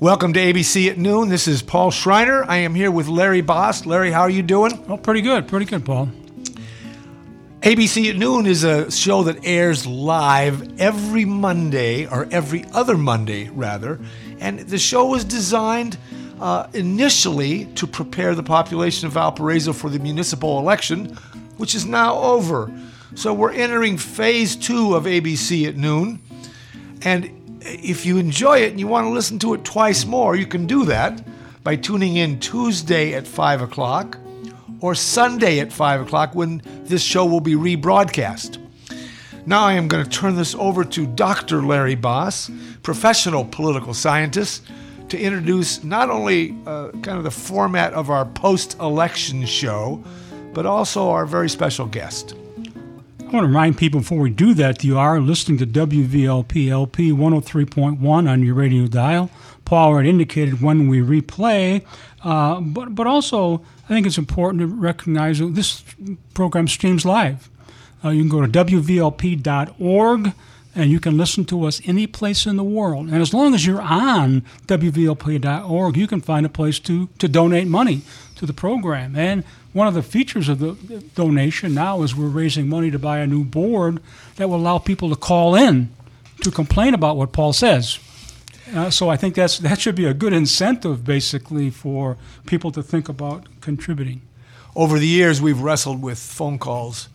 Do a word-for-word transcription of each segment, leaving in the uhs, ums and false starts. Welcome to A B C at Noon. This is Paul Schreiner. I am here with Larry Boss. Larry, how are you doing? Oh, pretty good. Pretty good, Paul. A B C at Noon is a show that airs live every Monday, or every other Monday, rather. And the show was designed uh, initially to prepare the population of Valparaiso for the municipal election, which is now over. So we're entering phase two of A B C at Noon. And if you enjoy it and you want to listen to it twice more, you can do that by tuning in Tuesday at five o'clock or Sunday at five o'clock when this show will be rebroadcast. Now I am going to turn this over to Doctor Larry Boss, professional political scientist, to introduce not only uh, kind of the format of our post-election show, but also our very special guest. I want to remind people before we do that, you are listening to W V L P L P one oh three point one on your radio dial. Paul already indicated when we replay, uh, but but also I think it's important to recognize that this program streams live. Uh, you can go to W V L P dot org and you can listen to us any place in the world. And as long as you're on W V L P dot org, you can find a place to, to donate money to the program. And one of the features of the donation now is we're raising money to buy a new board that will allow people to call in to complain about what Paul says. Uh, so I think that's that should be a good incentive, basically, for people to think about contributing. Over the years, we've wrestled with phone calls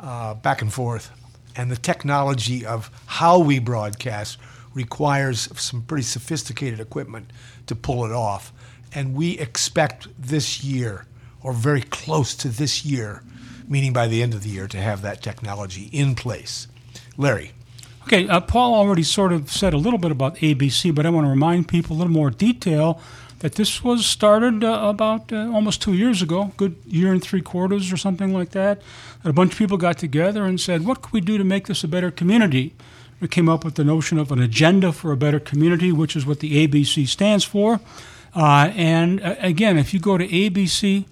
uh, back and forth, and the technology of how we broadcast requires some pretty sophisticated equipment to pull it off. And we expect this year, or very close to this year, meaning by the end of the year, to have that technology in place. Larry. Okay, uh, Paul already sort of said a little bit about A B C, but I want to remind people a little more detail that this was started uh, about uh, almost two years ago, good year and three quarters or something like that. And a bunch of people got together and said, what could we do to make this a better community? We came up with the notion of an agenda for a better community, which is what the A B C stands for. Uh, and uh, again, if you go to A B C...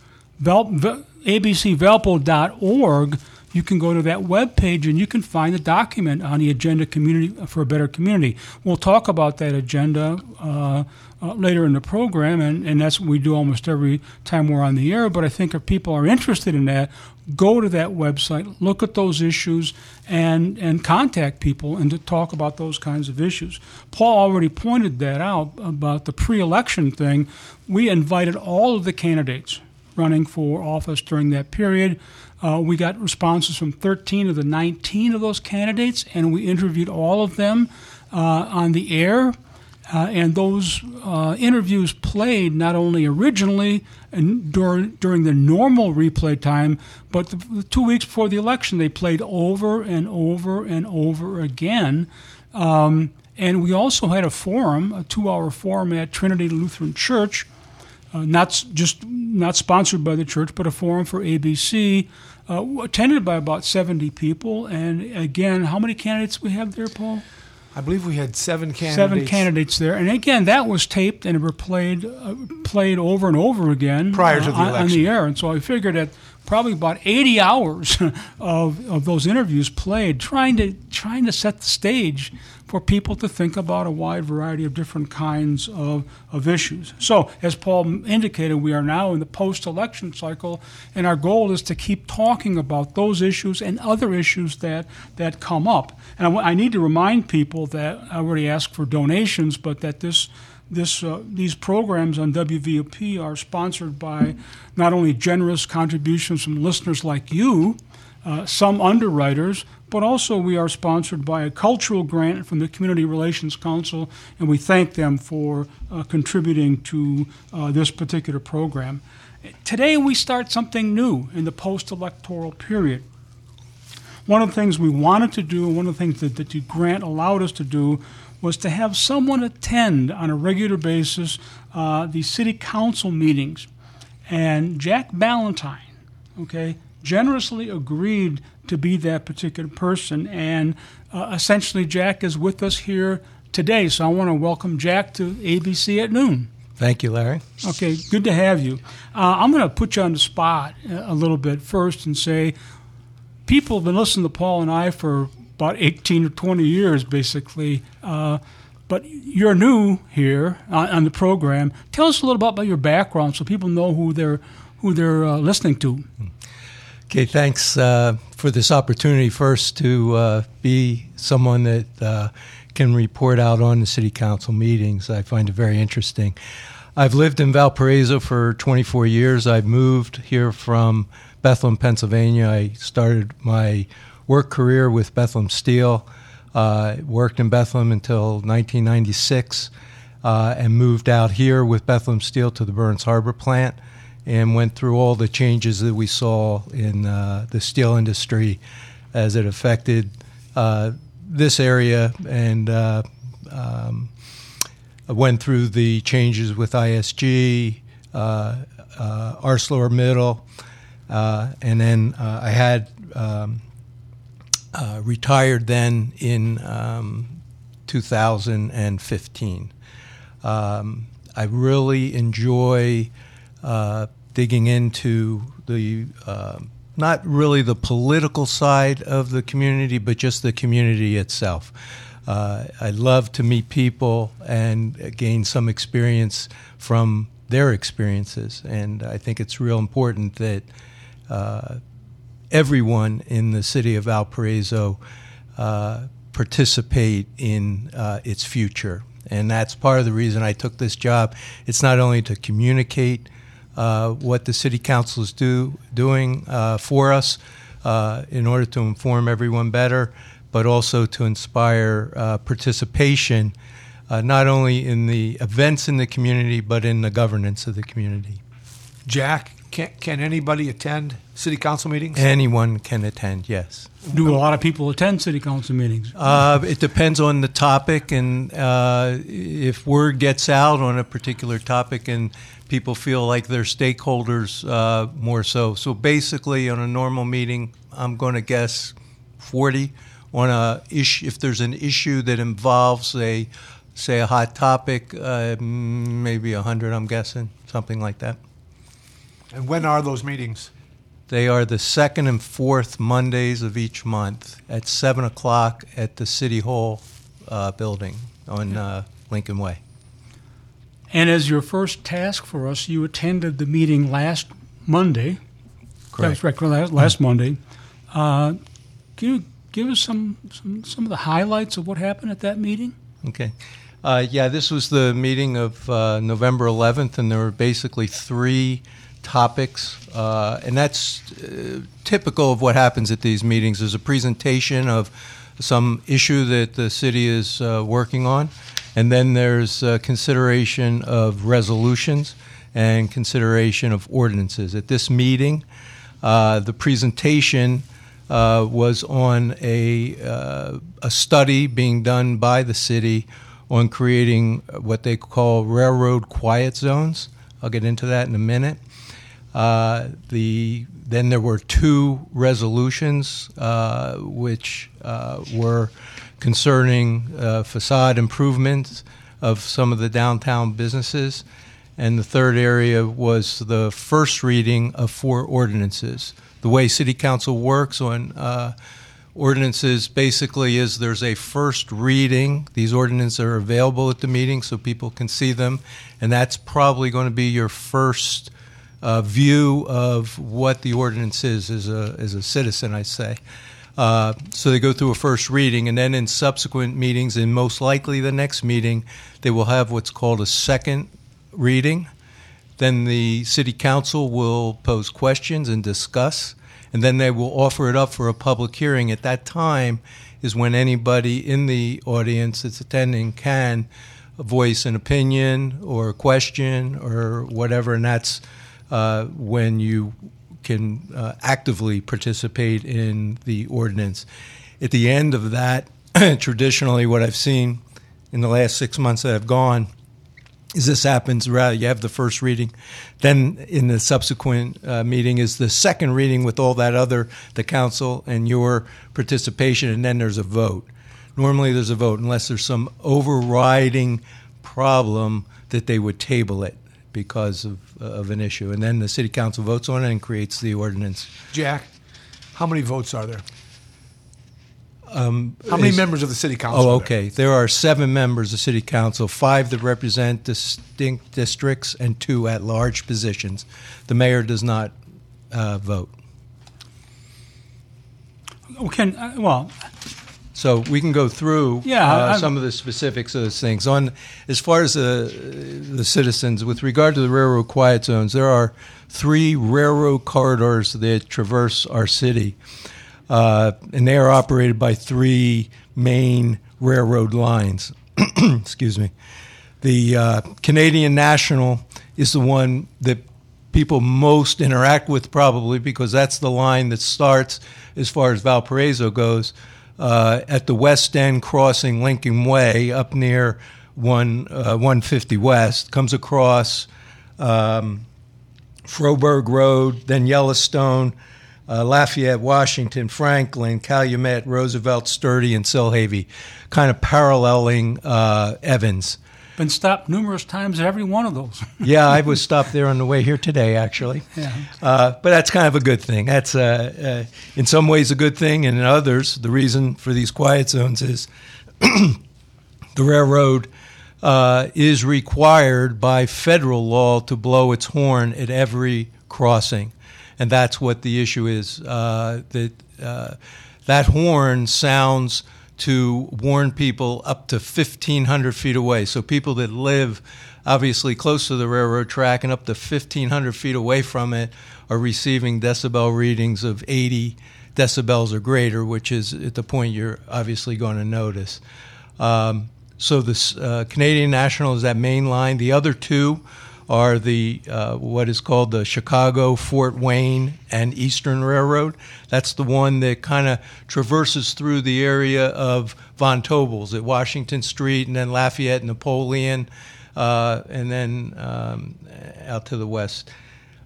A B C velpo dot org, you can go to that webpage and you can find the document on the agenda community for a better community. We'll talk about that agenda uh, uh, later in the program, and, and that's what we do almost every time we're on the air. But I think if people are interested in that, go to that website, look at those issues, and, and contact people and to talk about those kinds of issues. Paul already pointed that out about the pre-election thing. We invited all of the candidates running for office during that period. Uh, we got responses from thirteen of the nineteen of those candidates, and we interviewed all of them uh, on the air. Uh, and those uh, interviews played not only originally and dur- during the normal replay time, but the, the two weeks before the election, they played over and over and over again. Um, and we also had a forum, a two-hour forum at Trinity Lutheran Church, Uh, not just not sponsored by the church, but a forum for A B C, uh, attended by about seventy people. And again, how many candidates we have there, Paul? I believe we had seven candidates. Seven candidates there. And again, that was taped and replayed uh, played over and over again prior to the uh, election on the air. And so I figured that probably about eighty hours of of those interviews played, trying to trying to set the stage for people to think about a wide variety of different kinds of, of issues. So, as Paul indicated, we are now in the post-election cycle, and our goal is to keep talking about those issues and other issues that, that come up. And I, w- I need to remind people that I already asked for donations, but that this This uh, these programs on W V O P are sponsored by not only generous contributions from listeners like you, uh, some underwriters, but also we are sponsored by a cultural grant from the Community Relations Council, and we thank them for uh, contributing to uh, this particular program. Today we start something new in the post-electoral period. One of the things we wanted to do, one of the things that, that the grant allowed us to do, was to have someone attend on a regular basis uh, the city council meetings. And Jack Ballantyne, okay, generously agreed to be that particular person. And uh, essentially Jack is with us here today. So I want to welcome Jack to A B C at Noon. Thank you, Larry. Okay, good to have you. Uh, I'm going to put you on the spot a little bit first and say people have been listening to Paul and I for about eighteen or twenty years, basically. Uh, But you're new here on, on the program. Tell us a little bit about your background so people know who they're who they're uh, listening to. Okay, thanks uh, for this opportunity first to uh, be someone that uh, can report out on the city council meetings. I find it very interesting. I've lived in Valparaiso for twenty-four years. I've moved here from Bethlehem, Pennsylvania. I started my work career with Bethlehem Steel, uh, worked in Bethlehem until nineteen ninety-six, uh, and moved out here with Bethlehem Steel to the Burns Harbor plant and went through all the changes that we saw in uh, the steel industry as it affected uh, this area and uh, um, went through the changes with I S G, uh, uh, ArcelorMittal, Uh, and then uh, I had um, uh, retired then in um, two thousand fifteen. Um, I really enjoy uh, digging into the, uh, not really the political side of the community, but just the community itself. Uh, I love to meet people and gain some experience from their experiences. And I think it's real important that Uh, everyone in the city of Valparaiso uh, participate in uh, its future. And that's part of the reason I took this job. It's not only to communicate uh, what the city council is do, doing uh, for us uh, in order to inform everyone better, but also to inspire uh, participation, uh, not only in the events in the community, but in the governance of the community. Jack? Can can anybody attend city council meetings? Anyone can attend, yes. Do a lot of people attend city council meetings? Uh, it depends on the topic, and uh, if word gets out on a particular topic and people feel like they're stakeholders uh, more so. So basically, on a normal meeting, I'm going to guess forty. On a issue, if there's an issue that involves a, say, a hot topic, uh, maybe one hundred, I'm guessing, something like that. And when are those meetings? They are the second and fourth Mondays of each month at seven o'clock at the City Hall uh, building on uh, Lincoln Way. And as your first task for us, you attended the meeting last Monday. Correct. That's right, last mm-hmm. Monday. Uh, can you give us some, some, some of the highlights of what happened at that meeting? Okay. Uh, yeah, this was the meeting of uh, November eleventh, and there were basically three topics, uh, and that's uh, typical of what happens at these meetings. There's a presentation of some issue that the city is uh, working on, and then there's uh, consideration of resolutions and consideration of ordinances. At this meeting, uh, the presentation uh, was on a, uh, a study being done by the city on creating what they call railroad quiet zones. I'll get into that in a minute. Uh, the then there were two resolutions uh, which uh, were concerning uh, facade improvements of some of the downtown businesses, and the third area was the first reading of four ordinances. The way City Council works on uh, ordinances basically is there's a first reading. These ordinances are available at the meeting so people can see them, and that's probably going to be your first Uh, view of what the ordinance is as a as a citizen, I say. Uh, so they go through a first reading, and then in subsequent meetings, and most likely the next meeting, they will have what's called a second reading. Then the city council will pose questions and discuss, and then they will offer it up for a public hearing. At that time is when anybody in the audience that's attending can voice an opinion or a question or whatever, and that's Uh, when you can uh, actively participate in the ordinance. At the end of that, traditionally what I've seen in the last six months that I've gone is this happens, rather you have the first reading, then in the subsequent uh, meeting is the second reading with all that other, the council and your participation, and then there's a vote. Normally there's a vote unless there's some overriding problem that they would table it because of, uh, of an issue. And then the city council votes on it and creates the ordinance. Jack, how many votes are there? Um, How many is, members of the city council? Oh, okay. There? there are seven members of city council, five that represent distinct districts and two at-large positions. The mayor does not uh, vote. Can, uh, well... So we can go through yeah, uh, some of the specifics of those things. On as far as the the citizens, with regard to the railroad quiet zones, there are three railroad corridors that traverse our city, uh, and they are operated by three main railroad lines. Excuse me. The uh, Canadian National is the one that people most interact with, probably because that's the line that starts, as far as Valparaiso goes, Uh, at the west end crossing Lincoln Way up near one uh, one fifty West, comes across um, Froberg Road, then Yellowstone, uh, Lafayette, Washington, Franklin, Calumet, Roosevelt, Sturdy, and Silhavy, kind of paralleling uh, Evans. Been stopped numerous times at every one of those. Yeah, I was stopped there on the way here today, actually. Yeah. Uh, but that's kind of a good thing. That's uh, uh, in some ways a good thing, and in others, the reason for these quiet zones is the railroad uh, is required by federal law to blow its horn at every crossing, and that's what the issue is. Uh, that uh, that horn sounds to warn people up to fifteen hundred feet away. So people that live obviously close to the railroad track and up to fifteen hundred feet away from it are receiving decibel readings of eighty decibels or greater, which is at the point you're obviously going to notice. Um, so this uh, Canadian National is that main line. The other two are the uh, what is called the Chicago, Fort Wayne, and Eastern Railroad. That's the one that kind of traverses through the area of Von Tobel's at Washington Street, and then Lafayette, Napoleon, uh, and then um, out to the west.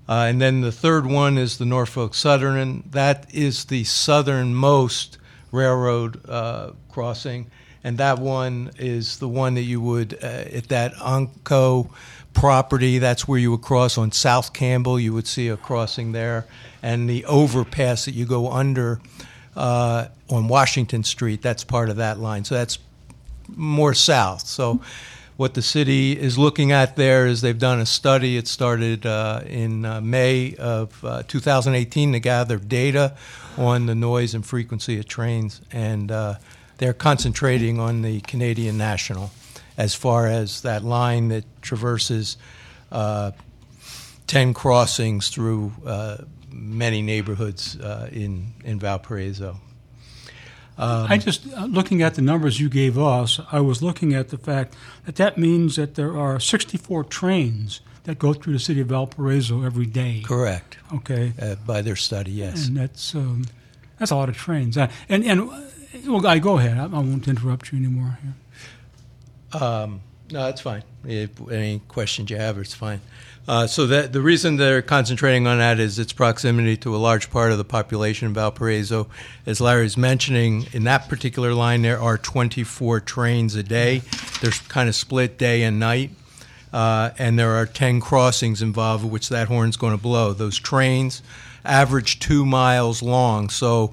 Uh, and then the third one is the Norfolk Southern, and that is the southernmost railroad uh, crossing. And that one is the one that you would, uh, at that Onco property, that's where you would cross on South Campbell. You would see a crossing there. And the overpass that you go under uh, on Washington Street, that's part of that line. So that's more south. So what the city is looking at there is they've done a study. It started uh, in uh, May of uh, two thousand eighteen to gather data on the noise and frequency of trains, and uh they're concentrating on the Canadian National as far as that line that traverses uh, ten crossings through uh, many neighborhoods uh, in, in Valparaiso. Um, I just, uh, looking at the numbers you gave us, I was looking at the fact that that means that there are sixty-four trains that go through the city of Valparaiso every day. Correct. Okay. Uh, by their study, yes. And that's, um, that's a lot of trains. Uh, and... and Well, I go ahead. I won't interrupt you anymore here. Um, no, that's fine. If any questions you have, it's fine. Uh, so that the reason they're concentrating on that is its proximity to a large part of the population in Valparaiso. As Larry's mentioning, in that particular line, there are twenty-four trains a day. They're kind of split day and night. Uh, and there are ten crossings involved, which that horn's going to blow. Those trains average two miles long. So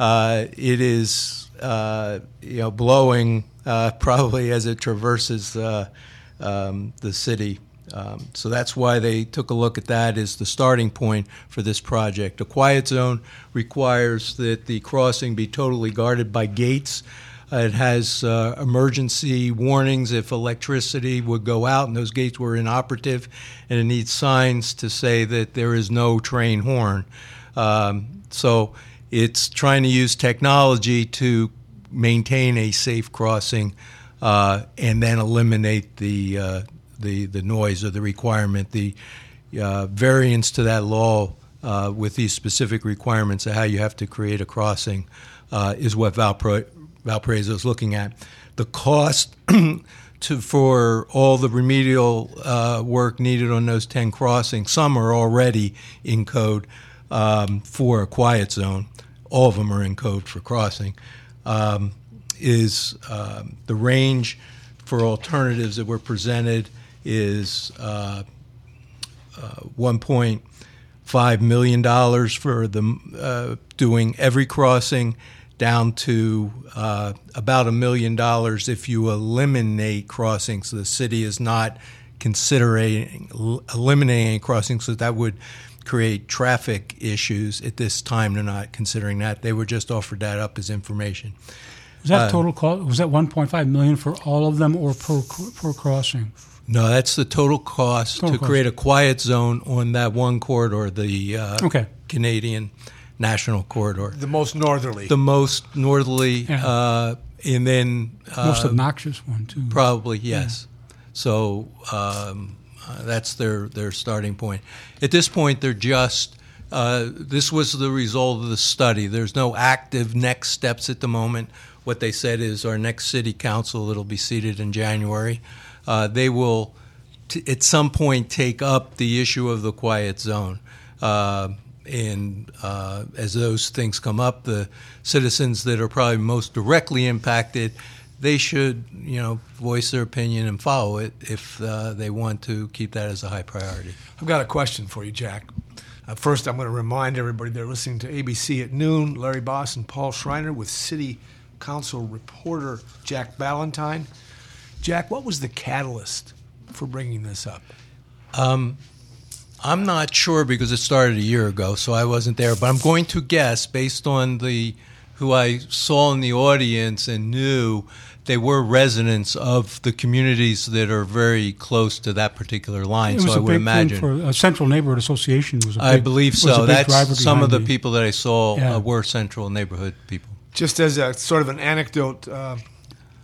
uh, it is... Uh, you know, blowing uh, probably as it traverses uh, um, the city. Um, so that's why they took a look at that as the starting point for this project. A quiet zone requires that the crossing be totally guarded by gates. Uh, it has uh, emergency warnings if electricity would go out and those gates were inoperative, and it needs signs to say that there is no train horn. Um, so... It's trying to use technology to maintain a safe crossing uh, and then eliminate the, uh, the the noise or the requirement. The uh, variance to that law uh, with these specific requirements of how you have to create a crossing uh, is what Valpara- Valparaiso is looking at. The cost to for all the remedial uh, work needed on those ten crossings, some are already in code um, for a quiet zone. All of them are in code for crossing, um, is uh, the range for alternatives that were presented is uh, uh, one point five million dollars for the, uh, doing every crossing down to uh, about a million dollars if you eliminate crossings. The city is not considering eliminating crossings, so that would create traffic issues at this time. They're not considering that. They were just offered that up as information. Was that uh, total cost? Was that one point five million dollars for all of them, or per per crossing? No, that's the total cost total to cost. create a quiet zone on that one corridor, the uh, okay. Canadian National corridor, the most northerly, the most northerly, yeah. uh, and then uh, most obnoxious one too. Probably yes. Yeah. So um, uh, that's their their starting point. At this point, they're just. Uh, this was the result of the study. There's no active next steps at the moment. What they said is our next city council that'll be seated in January. Uh, they will, t- at some point, take up the issue of the quiet zone. Uh, and uh, as those things come up, the citizens that are probably most directly impacted, they should, you know, voice their opinion and follow it if uh, they want to keep that as a high priority. I've got a question for you, Jack. Uh, first, I'm going to remind everybody they're listening to A B C at Noon, Larry Boss and Paul Schreiner with City Council reporter Jack Ballantyne. Jack, what was the catalyst for bringing this up? Um, I'm not sure because it started a year ago, so I wasn't there. But I'm going to guess, based on the who I saw in the audience and knew, they were residents of the communities that are very close to that particular line. It was so a I would big imagine thing for a Central Neighborhood Association was. A big, I believe so. Was a big That's some of the me. people that I saw yeah. uh, were Central Neighborhood people. Just as a sort of an anecdote. Uh,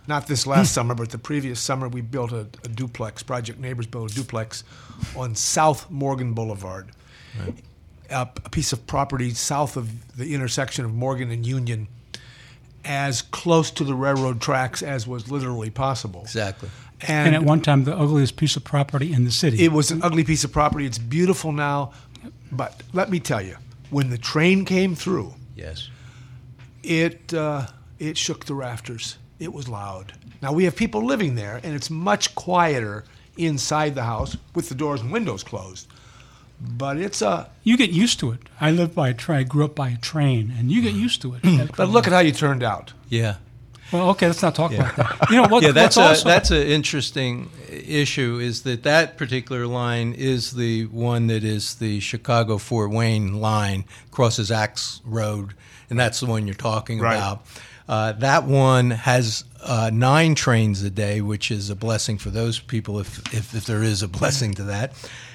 Not this last summer, but the previous summer, we built a, a duplex. Project Neighbors built a duplex on South Morgan Boulevard, right. a, a piece of property south of the intersection of Morgan and Union, as close to the railroad tracks as was literally possible. Exactly. And, and at one time, the ugliest piece of property in the city. It was an ugly piece of property. It's beautiful now, but let me tell you, when the train came through, yes, it uh, it shook the rafters. It was loud. Now, we have people living there, and it's much quieter inside the house with the doors and windows closed. But it's a... You get used to it. I lived by a train. I grew up by a train, and you get used to it. But look at how you turned out. Yeah. Well, okay, let's not talk yeah. about that. You know, what, yeah, that's what's a, also... that's an interesting issue, is that that particular line is the one that is the Chicago-Fort Wayne line, crosses Axe Road, and that's the one you're talking right. about. Uh, that one has uh, nine trains a day, which is a blessing for those people, if, if if there is a blessing to that.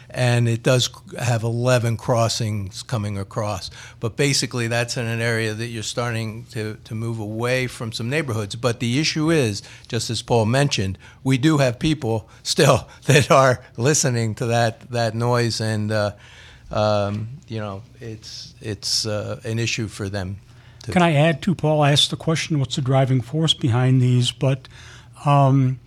And it does have eleven crossings coming across. But basically, that's in an area that you're starting to, to move away from some neighborhoods. But the issue is, just as Paul mentioned, we do have people still that are listening to that, that noise. And, uh, um, you know, it's, it's uh, an issue for them. Can I add to Paul? I asked the question, what's the driving force behind these? But um,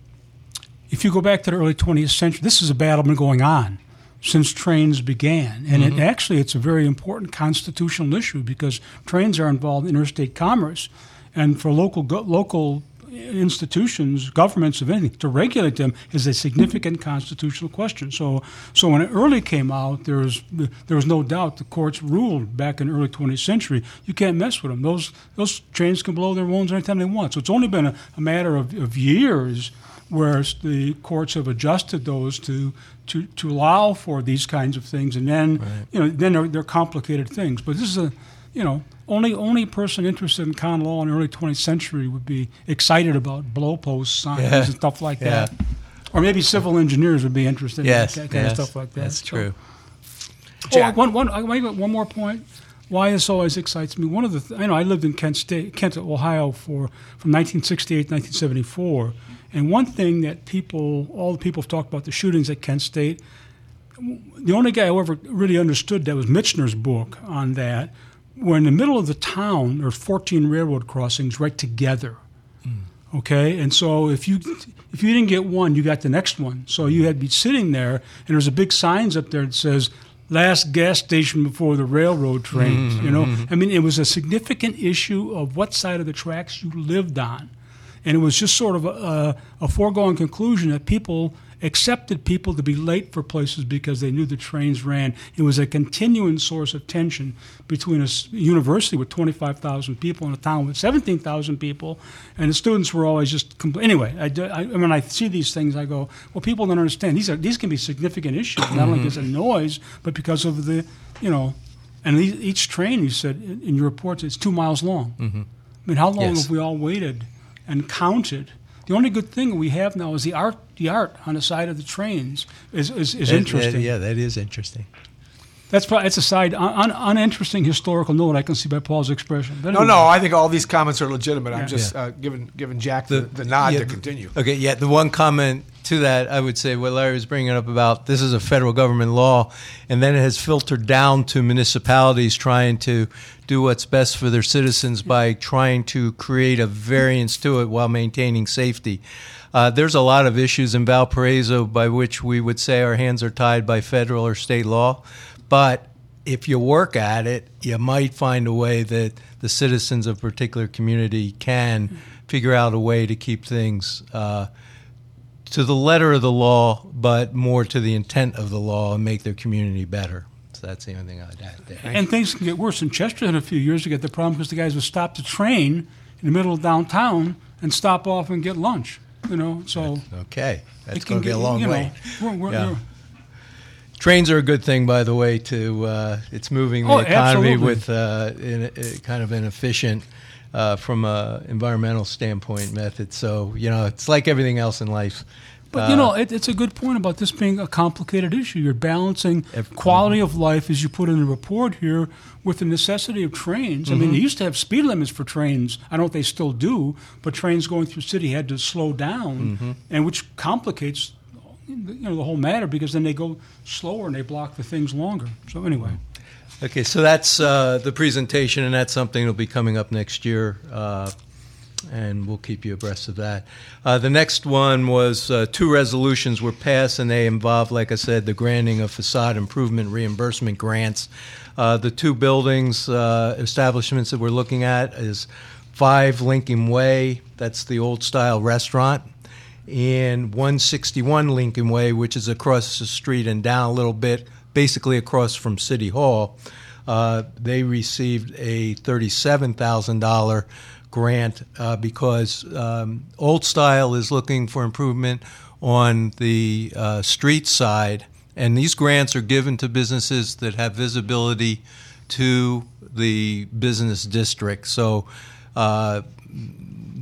if you go back to the early twentieth century, this is a battle been going on since trains began. And mm-hmm. it actually, it's a very important constitutional issue because trains are involved in interstate commerce. And for local go- local institutions, governments, of anything, to regulate them is a significant constitutional question. So so when it early came out, there was, there was no doubt the courts ruled back in the early twentieth century, you can't mess with them. Those those trains can blow their wounds anytime they want. So it's only been a, a matter of, of years where the courts have adjusted those to to, to allow for these kinds of things. And then, right. you know, then they're, they're complicated things. But this is a, you know, Only only person interested in con law in the early twentieth century would be excited about blowpost signs yeah. and stuff like yeah. that. Or maybe civil engineers would be interested yes, in that kind yes, of stuff like that. That's so, true. Oh, one, one, one more point. Why this always excites me. One of the th- I know I lived in Kent State, Kent, Ohio, for from nineteen sixty-eight to nineteen seventy-four. And one thing that people, all the people have talked about the shootings at Kent State, the only guy who ever really understood that was Michener's book on that. We're in the middle of the town, there are fourteen railroad crossings right together, mm. okay? And so if you if you didn't get one, you got the next one. So you had to be sitting there, and there's a big signs up there that says, last gas station before the railroad trains, mm-hmm. you know? I mean, it was a significant issue of what side of the tracks you lived on. And it was just sort of a, a foregone conclusion that people accepted people to be late for places because they knew the trains ran. It was a continuing source of tension between a university with twenty-five thousand people and a town with seventeen thousand people, and the students were always just compl- anyway. I, do, I when I see these things, I go, well, people don't understand. These are these can be significant issues, not only because of noise, but because of the, you know, and each train, you said in your reports, it's two miles long. Mm-hmm. I mean, how long yes. have we all waited and counted? The only good thing we have now is the art. The art on the side of the trains is is, is that, interesting. That, yeah, that is interesting. That's probably that's a side un, uninteresting historical note I can see by Paul's expression. That no, no, I think all these comments are legitimate. Yeah. I'm just yeah. uh, giving giving Jack the, the, the nod yeah, to continue. Okay, yeah. The one comment to that, I would say what Larry was bringing up about this is a federal government law, and then it has filtered down to municipalities trying to do what's best for their citizens by trying to create a variance to it while maintaining safety. Uh, there's a lot of issues in Valparaiso by which we would say our hands are tied by federal or state law. But if you work at it, you might find a way that the citizens of a particular community can figure out a way to keep things uh, to the letter of the law, but more to the intent of the law and make their community better. So that's the only thing I'd add there. And things can get worse. In Chesterton a few years ago, the problem because the guys would stop the train in the middle of downtown and stop off and get lunch. You know, so okay, that's going to be a long way. Know, we're, we're, yeah. we're, Trains are a good thing, by the way, to uh, it's moving the oh, economy absolutely. with uh, in a, a kind of an efficient, uh, from an environmental standpoint, method. So, you know, it's like everything else in life. But, uh, you know, it, it's a good point about this being a complicated issue. You're balancing every, quality of life, as you put in the report here, with the necessity of trains. Mm-hmm. I mean, they used to have speed limits for trains. I don't know if they still do, but trains going through city had to slow down, mm-hmm. and which complicates you know the whole matter because then they go slower and they block the things longer. So anyway, okay. So that's uh, the presentation, and that's something that'll be coming up next year, uh, and we'll keep you abreast of that. Uh, the next one was uh, two resolutions were passed, and they involved, like I said, the granting of facade improvement reimbursement grants. Uh, the two buildings uh, establishments that we're looking at is Five Lincoln Way. That's the old style restaurant. And one sixty-one Lincoln Way, which is across the street and down a little bit, basically across from City Hall. Uh, they received a thirty-seven thousand dollars grant uh, because um, Old Style is looking for improvement on the uh, street side. And these grants are given to businesses that have visibility to the business district. So uh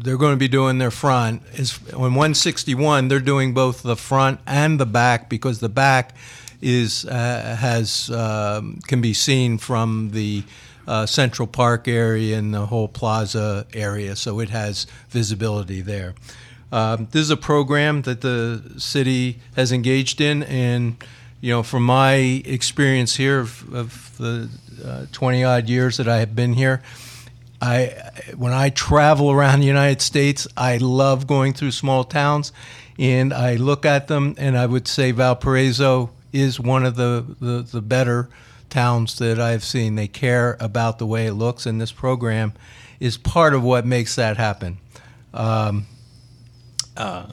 they're going to be doing their front. Is on one sixty-one, they're doing both the front and the back because the back is uh, has um, can be seen from the uh, Central Park area and the whole plaza area, so it has visibility there. Um, this is a program that the city has engaged in, and you know, from my experience here of, of the uh, twenty-odd years that I have been here, I, when I travel around the United States, I love going through small towns, and I look at them, and I would say Valparaiso is one of the, the, the better towns that I've seen. They care about the way it looks, and this program is part of what makes that happen. Um, uh,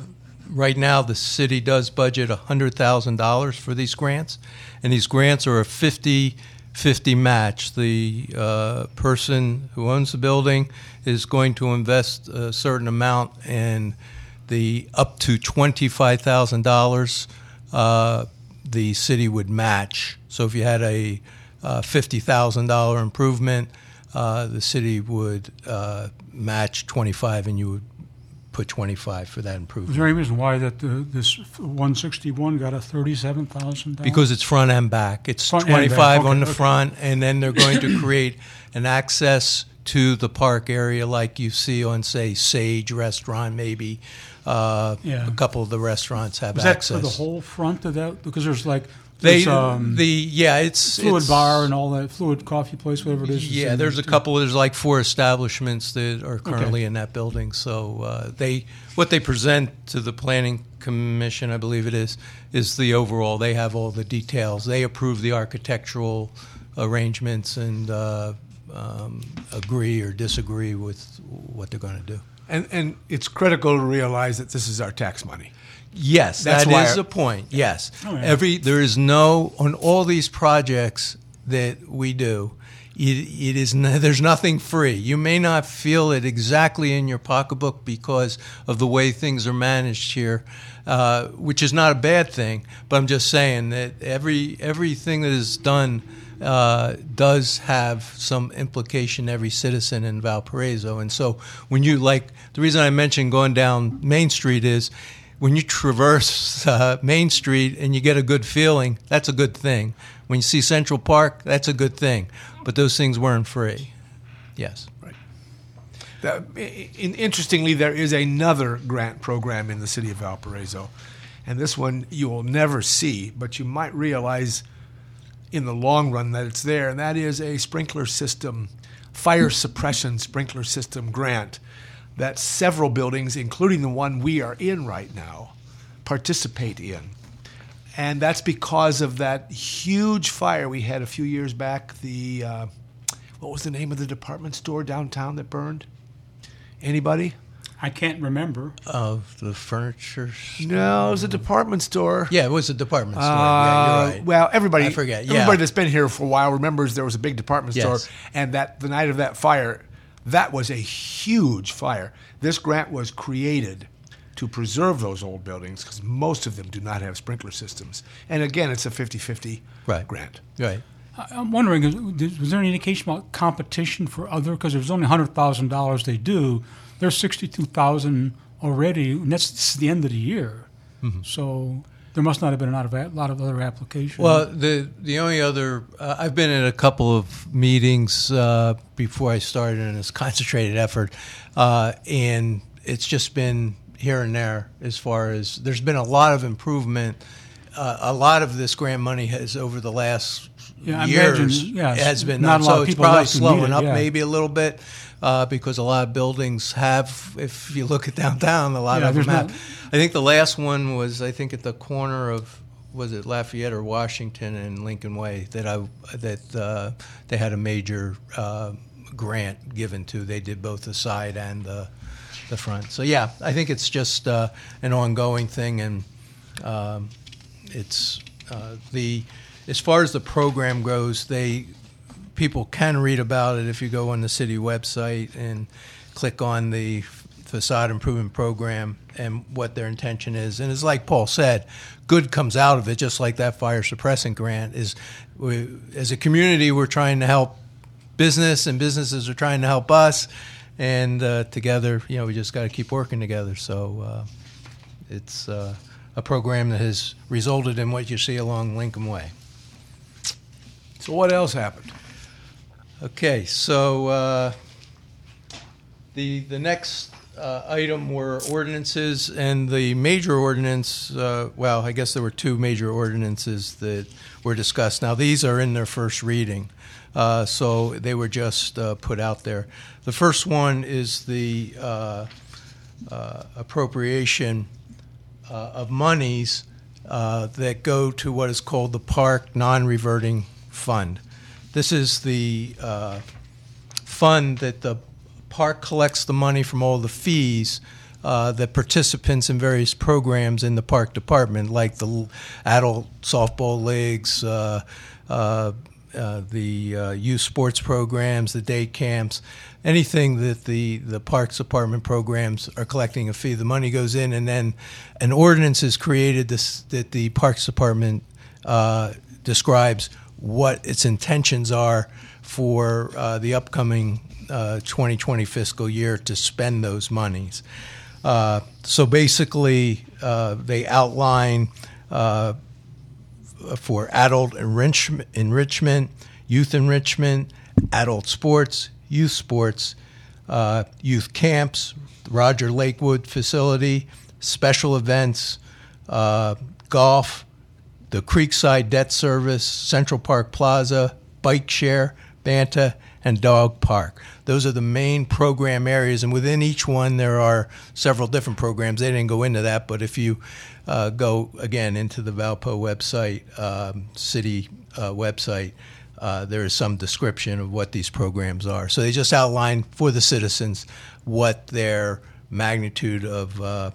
right now, the city does budget one hundred thousand dollars for these grants, and these grants are a fifty-fifty match. The uh, person who owns the building is going to invest a certain amount, and the up to twenty-five thousand dollars uh, the city would match. So if you had a uh, fifty thousand dollars improvement, uh, the city would uh, match twenty-five thousand dollars and you would put twenty-five for that improvement. Is there any reason why that uh, this one sixty-one got a thirty-seven thousand dollars? Because it's front and back. It's front twenty-five okay, on the okay. front, and then they're going to create an access to the park area like you see on, say, Sage Restaurant maybe. Uh, yeah. A couple of the restaurants have Is access. Is that for the whole front of that? Because there's like They, um, the yeah, it's fluid it's, bar and all that fluid coffee place, whatever it is. Yeah, there's a too. couple. There's like four establishments that are currently okay. in that building. So uh, they what they present to the planning commission, I believe it is, is the overall. They have all the details. They approve the architectural arrangements and uh, um, agree or disagree with what they're going to do. And and it's critical to realize that this is our tax money. Yes, That's that why is I, a point. Yes. Oh, yeah. Every there is no, on all these projects that we do, it, it is no, there's nothing free. You may not feel it exactly in your pocketbook because of the way things are managed here, uh, which is not a bad thing, but I'm just saying that every everything that is done Uh, does have some implication every citizen in Valparaiso. And so when you, like, the reason I mentioned going down Main Street is when you traverse uh, Main Street and you get a good feeling, that's a good thing. When you see Central Park, that's a good thing. But those things weren't free. Yes. Right. That, in, interestingly, there is another grant program in the city of Valparaiso. And this one you will never see, but you might realize in the long run that it's there, and that is a sprinkler system, fire suppression sprinkler system grant that several buildings, including the one we are in right now, participate in. And that's because of that huge fire we had a few years back, the, uh, what was the name of the department store downtown that burned? Anybody? I can't remember. Of the furniture store? No, it was a department store. Yeah, it was a department store. Uh, yeah, you're right. Well, everybody, I forget. Yeah. Everybody that's been here for a while remembers there was a big department yes. store. And that the night of that fire, that was a huge fire. This grant was created to preserve those old buildings because most of them do not have sprinkler systems. And again, it's a fifty-fifty right. grant. Right. I'm wondering, was there any indication about competition for other? Because there's only one hundred thousand dollars they do. There's sixty-two thousand already, and that's the end of the year. Mm-hmm. So there must not have been a lot of other applications. Well, the the only other uh, – I've been at a couple of meetings uh, before I started in this concentrated effort, uh, and it's just been here and there as far as – there's been a lot of improvement. Uh, a lot of this grant money has over the last yeah, years imagine, yeah, has been not up, a lot so of it's probably slowing up it, yeah. maybe a little bit. Uh, because a lot of buildings have, if you look at downtown, a lot yeah, of them have. No. I think the last one was, I think, at the corner of, was it Lafayette or Washington and Lincoln Way, that I that uh, they had a major uh, grant given to. They did both the side and the, the front. So, yeah, I think it's just uh, an ongoing thing. And um, it's uh, the, as far as the program goes, they... people can read about it if you go on the city website and click on the facade improvement program and what their intention is. And it's like Paul said, good comes out of it, just like that fire suppressant grant. Is we, as a community, we're trying to help business, and businesses are trying to help us. And uh, together, you know, we just got to keep working together. So uh, it's uh, a program that has resulted in what you see along Lincoln Way. So what else happened? Okay, so uh, the the next uh, item were ordinances, and the major ordinance, uh, well, I guess there were two major ordinances that were discussed. Now, these are in their first reading, uh, so they were just uh, put out there. The first one is the uh, uh, appropriation uh, of monies uh, that go to what is called the Park Non-Reverting Fund. This is the uh, fund that the park collects the money from all the fees uh, that participants in various programs in the park department, like the adult softball leagues, uh, uh, uh, the uh, youth sports programs, the day camps, anything that the, the parks department programs are collecting a fee. The money goes in, and then an ordinance is created this, that the parks department uh, describes what its intentions are for uh, the upcoming uh, twenty twenty fiscal year to spend those monies. Uh, so basically, uh, they outline uh, for adult enrich- enrichment, youth enrichment, adult sports, youth sports, uh, youth camps, Roger Lakewood facility, special events, uh, golf, the Creekside Debt Service, Central Park Plaza, Bike Share, Banta, and Dog Park. Those are the main program areas, and within each one there are several different programs. They didn't go into that, but if you uh, go, again, into the Valpo website, um, city uh, website, uh, there is some description of what these programs are. So they just outline for the citizens what their magnitude of uh,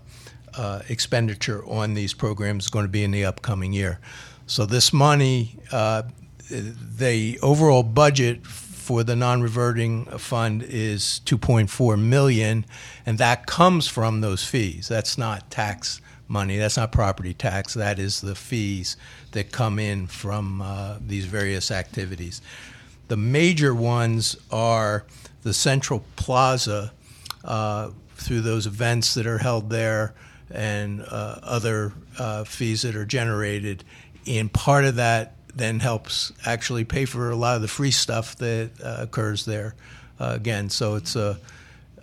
uh, expenditure on these programs is going to be in the upcoming year. So this money, uh, the overall budget for the non-reverting fund is two point four million dollars, and that comes from those fees. That's not tax money. That's not property tax. That is the fees that come in from uh, these various activities. The major ones are the Central Plaza uh, through those events that are held there and uh, other uh, fees that are generated. And part of that then helps actually pay for a lot of the free stuff that uh, occurs there uh, again. So it's a,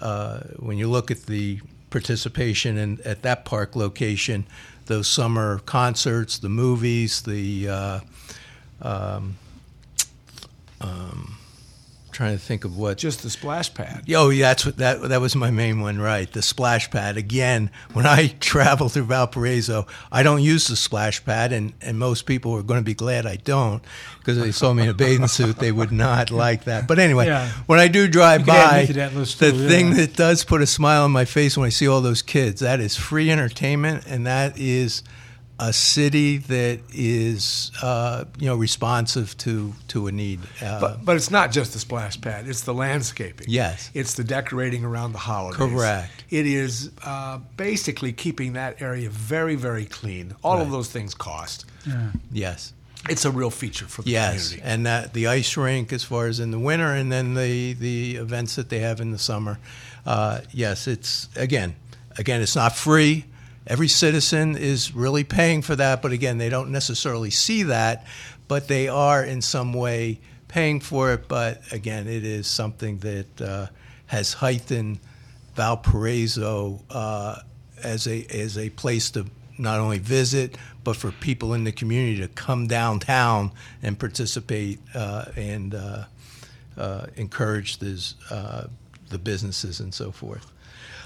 uh, when you look at the participation in, at that park location, those summer concerts, the movies, the, uh, um, um, trying to think of what. Just the splash pad. Oh, yeah, that's what, that, that was my main one, right, the splash pad. Again, when I travel through Valparaiso, I don't use the splash pad, and, and most people are going to be glad I don't, because if they saw me in a bathing suit, they would not like that. But anyway, yeah. When I do drive by, the too, yeah. thing that does put a smile on my face when I see all those kids, that is free entertainment, and that is a city that is, uh, you know, responsive to, to a need. Uh, but, but it's not just the splash pad. It's the landscaping. Yes. It's the decorating around the holidays. Correct. It is uh, basically keeping that area very, very clean. All right. Of those things cost. Yeah. Yes. It's a real feature for the yes. community. Yes, and that, the ice rink as far as in the winter and then the, the events that they have in the summer. Uh, yes, it's, again, again, it's not free. Every citizen is really paying for that, but again, they don't necessarily see that, but they are in some way paying for it. But again, it is something that uh, has heightened Valparaiso uh, as a as a place to not only visit, but for people in the community to come downtown and participate uh, and uh, uh, encourage this, uh, the businesses and so forth.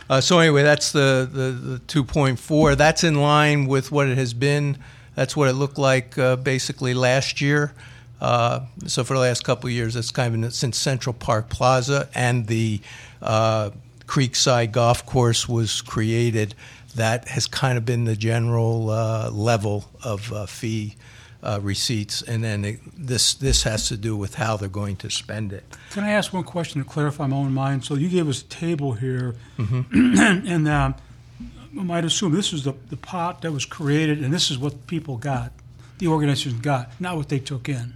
Uh, so anyway, that's the, the, the two point four. That's in line with what it has been. That's what it looked like uh, basically last year. Uh, so for the last couple of years, that's kind of in, since Central Park Plaza and the uh, Creekside Golf Course was created, that has kind of been the general uh, level of uh, fee uh, receipts. And then it, this this has to do with how they're going to spend it. Can I ask one question to clarify my own mind? So you gave us a table here, mm-hmm. and uh, I might assume this is the, the pot that was created, and this is what people got, the organizers got, not what they took in.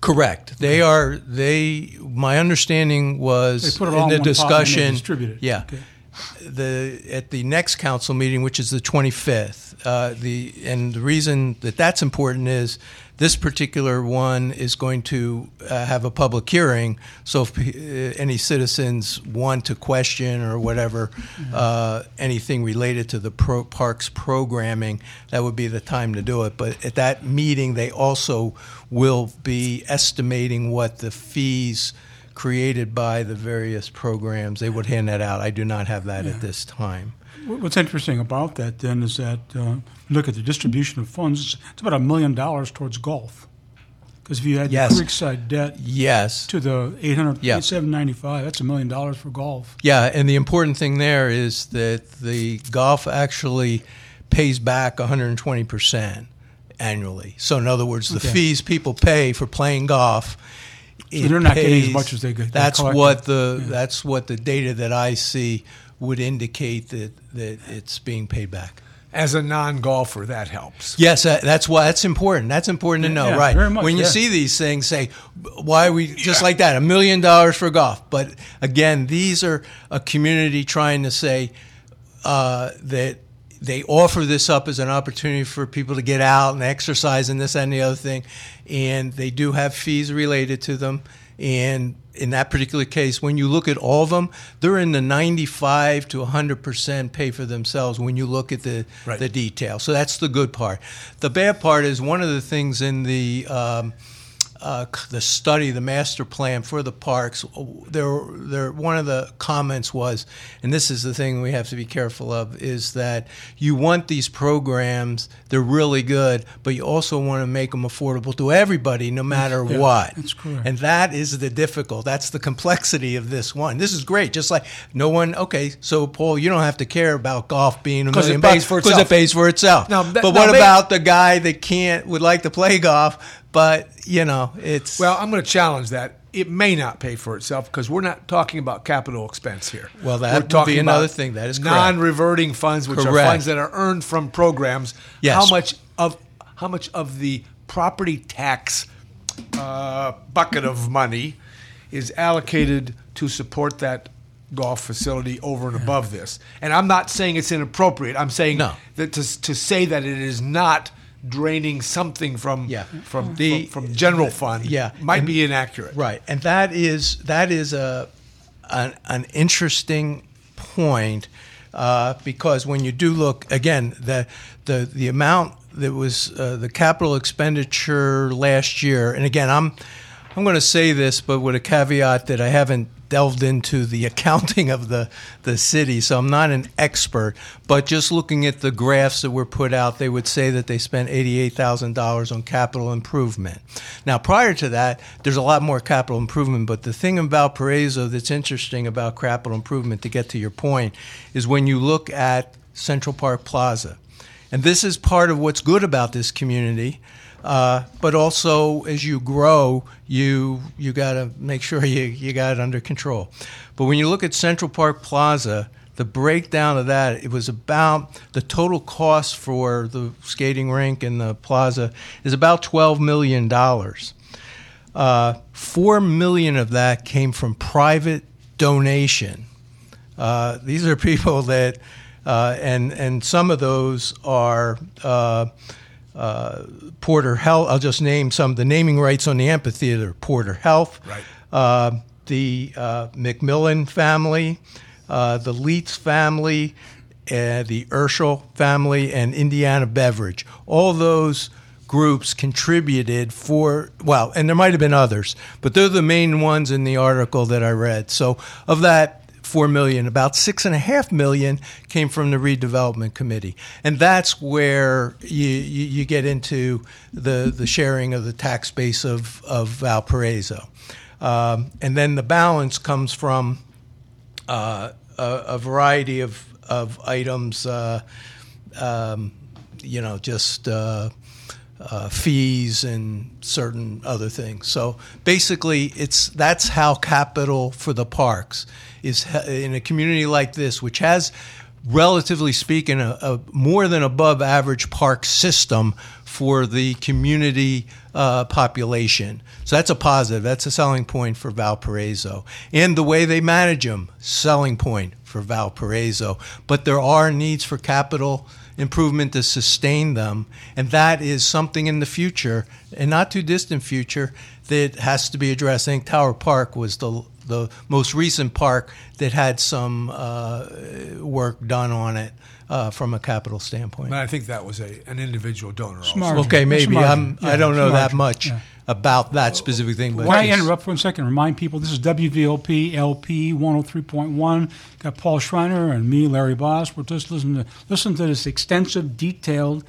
Correct. They are, they, my understanding was they put it all in the one discussion. Pot and they distributed. Yeah. Okay. The, at the next council meeting, which is the twenty-fifth, uh, the and the reason that that's important is this particular one is going to uh, have a public hearing. So if uh, any citizens want to question or whatever, mm-hmm. uh, anything related to the pro- parks programming, that would be the time to do it. But at that meeting, they also will be estimating what the fees created by the various programs, they would hand that out. I do not have that yeah. at this time. What's interesting about that then is that uh, look at the distribution of funds. It's about a million dollars towards golf, because if you add yes. the Creekside debt yes. to the eight hundred yeah. seven ninety five, that's a million dollars for golf. Yeah, and the important thing there is that the golf actually pays back one hundred and twenty percent annually. So in other words, the okay. fees people pay for playing golf. So they're not pays, getting as much as they get. That's what the yeah. that's what the data that I see would indicate that, that it's being paid back. As a non-golfer, that helps. Yes, that, that's why that's important. That's important to know, yeah, right? Very much, when you yeah. see these things, say, "Why are we just yeah. like that? A million dollars for golf." But again, these are a community trying to say uh, that. They offer this up as an opportunity for people to get out and exercise and this and the other thing, and they do have fees related to them. And in that particular case, when you look at all of them, they're in the ninety-five to one hundred percent pay for themselves when you look at the, right. the detail. So that's the good part. The bad part is one of the things in the um, uh, the study, the master plan for the parks, there, there, one of the comments was, and this is the thing we have to be careful of, is that you want these programs, they're really good, but you also want to make them affordable to everybody, no matter yeah, what. That's correct. And that is the difficult, that's the complexity of this one. This is great, just like no one, okay, so Paul, you don't have to care about golf being a million bucks because it pays for itself. Now, that, but now, what maybe, about the guy that can't, would like to play golf, but, you know, it's... Well, I'm going to challenge that. It may not pay for itself because we're not talking about capital expense here. Well, that would be another thing. That is correct. Non-reverting funds, which correct. Are funds that are earned from programs. Yes. How much of how much of the property tax uh, bucket of money is allocated to support that golf facility over and above this? And I'm not saying it's inappropriate. I'm saying no. that to, to say that it is not draining something from yeah. from, the, from from general fund yeah. might and, be inaccurate. Right. And that is that is a an, an interesting point uh, because when you do look again, the the the amount that was uh, the capital expenditure last year, and again I'm I'm going to say this but with a caveat that I haven't delved into the accounting of the, the city, so I'm not an expert, but just looking at the graphs that were put out, they would say that they spent eighty-eight thousand dollars on capital improvement. Now, prior to that, there's a lot more capital improvement, but the thing in Valparaiso that's interesting about capital improvement, to get to your point, is when you look at Central Park Plaza, and this is part of what's good about this community. Uh, but also, as you grow, you you got to make sure you, you got it under control. But when you look at Central Park Plaza, the breakdown of that, it was about the total cost for the skating rink and the plaza is about twelve million dollars. Uh, four million dollars of that came from private donation. Uh, these are people that, uh, and, and some of those are... Uh, Uh, Porter Health, I'll just name some, the naming rights on the amphitheater, Porter Health, right. uh, the uh, McMillan family, uh, the Leitz family, uh, the Urschel family, and Indiana Beverage. All those groups contributed for, well, and there might have been others, but they're the main ones in the article that I read. So of that four million dollars, about six point five million dollars came from the Redevelopment Committee. And that's where you, you, you get into the, the sharing of the tax base of, of Valparaiso. Um, and then the balance comes from uh, a, a variety of, of items, uh, um, you know, just uh, uh, fees and certain other things. So basically, it's that's how capital for the parks is in a community like this, which has, relatively speaking, a, a more than above average park system for the community uh, population. So that's a positive. That's a selling point for Valparaiso. And the way they manage them, selling point for Valparaiso. But there are needs for capital improvement to sustain them. And that is something in the future, and not too distant future, that has to be addressed. I think Tower Park was the the most recent park that had some uh, work done on it uh, from a capital standpoint. But I think that was a an individual donor. Smart. Okay, maybe. Smart. I'm, yeah, I don't know smart. That much yeah. about that specific thing. But why I interrupt for one second and remind people, this is W V L P L P one oh three point one. Got Paul Schreiner and me, Larry Boss. We're just listening to, listen to this extensive, detailed,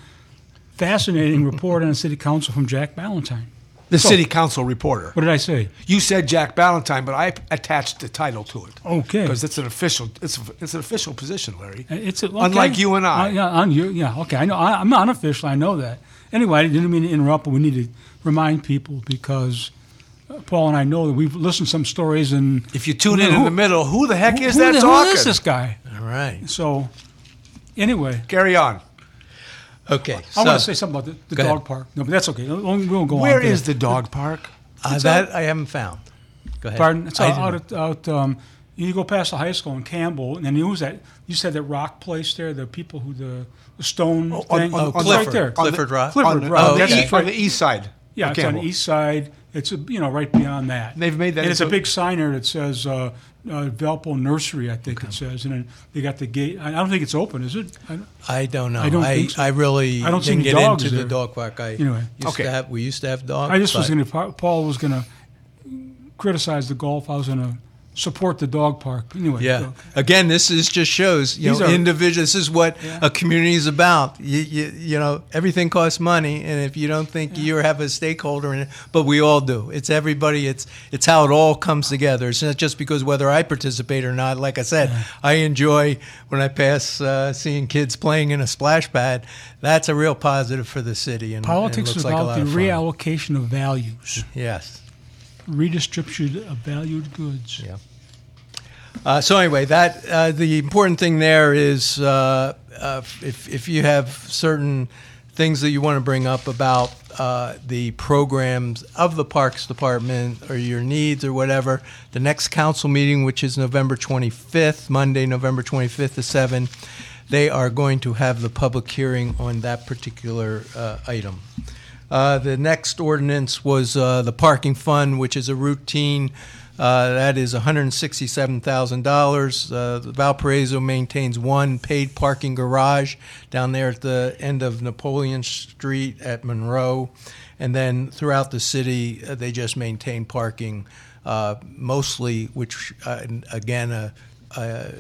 fascinating report on the City Council from Jack Ballantyne. The so, city council reporter. What did I say? You said Jack Ballantyne, but I attached the title to it. Okay. Because it's an official. It's it's an official position, Larry. It's a, okay. Unlike you and I. I yeah, on you, yeah. Okay. I know. I, I'm unofficial. I know that. Anyway, I didn't mean to interrupt, but we need to remind people because Paul and I know that we've listened to some stories and. If you tune in who, in the middle, who the heck who, is who that the, talking? Who is this guy? All right. So, anyway. Carry on. Okay, I so, want to say something about the, the dog ahead. Park. No, but that's okay. We'll, we'll go Where on. Where is the dog park? Uh, that out. I haven't found. Go ahead. Pardon? It's out. out, out um, you go past the high school in Campbell, and then who's that? You said that rock place there. The people who the, the stone oh, thing. On, on, oh, Clifford, right there. Clifford Rock. Clifford Rock. On the, oh, okay. That's okay. From the east side. Yeah, it's Campbell. On the east side. It's, you know, right beyond that. And they've made that. And it's a big sign there that says uh, uh, Valpo Nursery, I think okay. it says. And then they got the gate. I don't think it's open, is it? I don't, I don't know. I don't I, think so. I really I don't didn't get into there. The dog park. I anyway. used okay. to have, we used to have dogs. I just was going to, Paul was going to criticize the golf. I was going to support the dog park. Anyway. Yeah. So. Again, this is just shows, you These know, are, individual. This is what yeah. a community is about. You, you, you know, everything costs money, and if you don't think yeah. you have a stakeholder in it, but we all do. It's everybody. It's it's how it all comes together. It's not just because whether I participate or not. Like I said, yeah. I enjoy when I pass uh, seeing kids playing in a splash pad. That's a real positive for the city. And politics and it looks is about like a lot the reallocation of, of values. Yes. Redistribution of valued goods. Yeah. Uh, so anyway, that uh, the important thing there is uh, uh, if if you have certain things that you want to bring up about uh, the programs of the Parks Department or your needs or whatever, the next council meeting, which is November twenty-fifth, Monday, November twenty-fifth at seven, they are going to have the public hearing on that particular uh, item. Uh, the next ordinance was uh, the parking fund, which is a routine. Uh, that is one hundred sixty-seven thousand dollars. Uh, the Valparaiso maintains one paid parking garage down there at the end of Napoleon Street at Monroe. And then throughout the city, uh, they just maintain parking uh, mostly, which, uh, again, a, a,